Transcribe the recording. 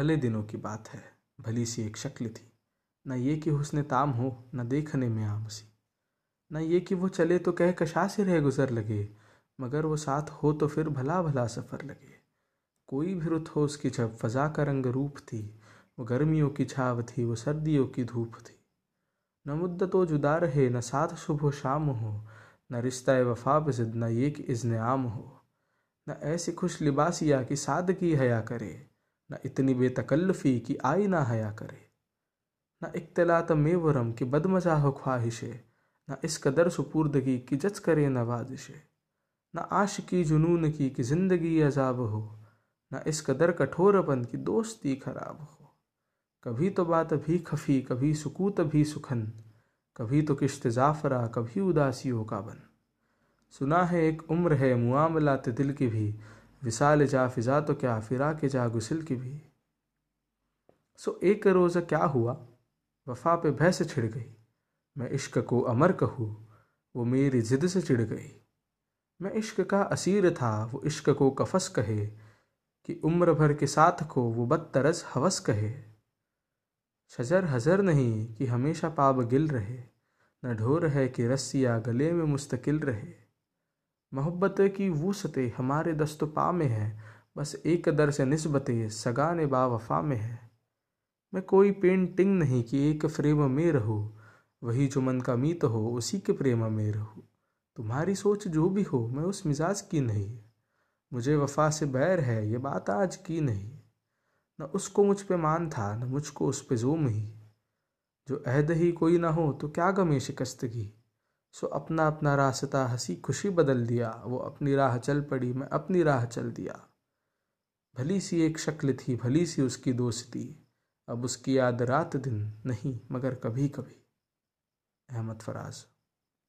भले दिनों की बात है। भली सी एक शक्ल थी, न ये कि हुस्न ताम हो, न देखने में आमसी, न ये कि वो चले तो कह कशा से रह गुजर लगे, मगर वो साथ हो तो फिर भला भला सफ़र लगे। कोई भी रुत हो उसकी जब, फ़ज़ा का रंग रूप थी, वो गर्मियों की छाव थी, वो सर्दियों की धूप थी। न मुद्दत व जुदा रहे, न साथ सुबह शाम हो, न रिश्ता वफ़ा बज़िद, न ये कि इज़्न आम हो, न ऐसी खुश लिबासिया कि सादगी हया करे, न इतनी बेतकल्लफ़ी कि आई ना हया करे, न इख्तिलात मेवरम कि बदमजा हो ख्वाहिशे, न इस कदर सुपुर्दगी कि जच करे नवाजिशे, न आशिकी जुनून की कि ज़िंदगी अजाब हो, न इस कदर कठोरपन की दोस्ती खराब हो। कभी तो बात भी खफ़ी, कभी सुकूत भी सुखन, कभी तो किश्त जाफरा, कभी उदासियों का बन। सुना है एक उम्र है मुआमलात दिल की भी, विसाल जा फिजा तो क्या फिरा के जा गुसिल की भी। सो एक रोज़ा क्या हुआ, वफ़ा पे भय से छिड़ गई, मैं इश्क को अमर कहूँ, वो मेरी ज़िद से चिढ़ गई। मैं इश्क का असीर था, वो इश्क को कफस कहे, कि उम्र भर के साथ को वो बदतरस हवस कहे। शजर हज़र नहीं कि हमेशा पाब गिल रहे, न ढोर है कि रस्सिया गले में मुस्तकिल रहे। मोहब्बत की वूसतें हमारे दस्त पा में है, बस एक कदर से निस्बतें सगाने बावफा में है। मैं कोई पेंटिंग नहीं कि एक फ्रेम में रहूँ, वही जो मन का मीत हो उसी के प्रेम में रहूँ। तुम्हारी सोच जो भी हो मैं उस मिजाज की नहीं, मुझे वफा से बैर है ये बात आज की नहीं। न उसको मुझ पे मान था, न मुझको उस पे जोम ही, जो अहद ही कोई ना हो तो क्या गमे शिकस्तगी। सो अपना अपना रास्ता हंसी खुशी बदल दिया, वो अपनी राह चल पड़ी, मैं अपनी राह चल दिया। भली सी एक शक्ल थी, भली सी उसकी दोस्ती, अब उसकी याद रात दिन नहीं मगर कभी कभी। अहमद फराज।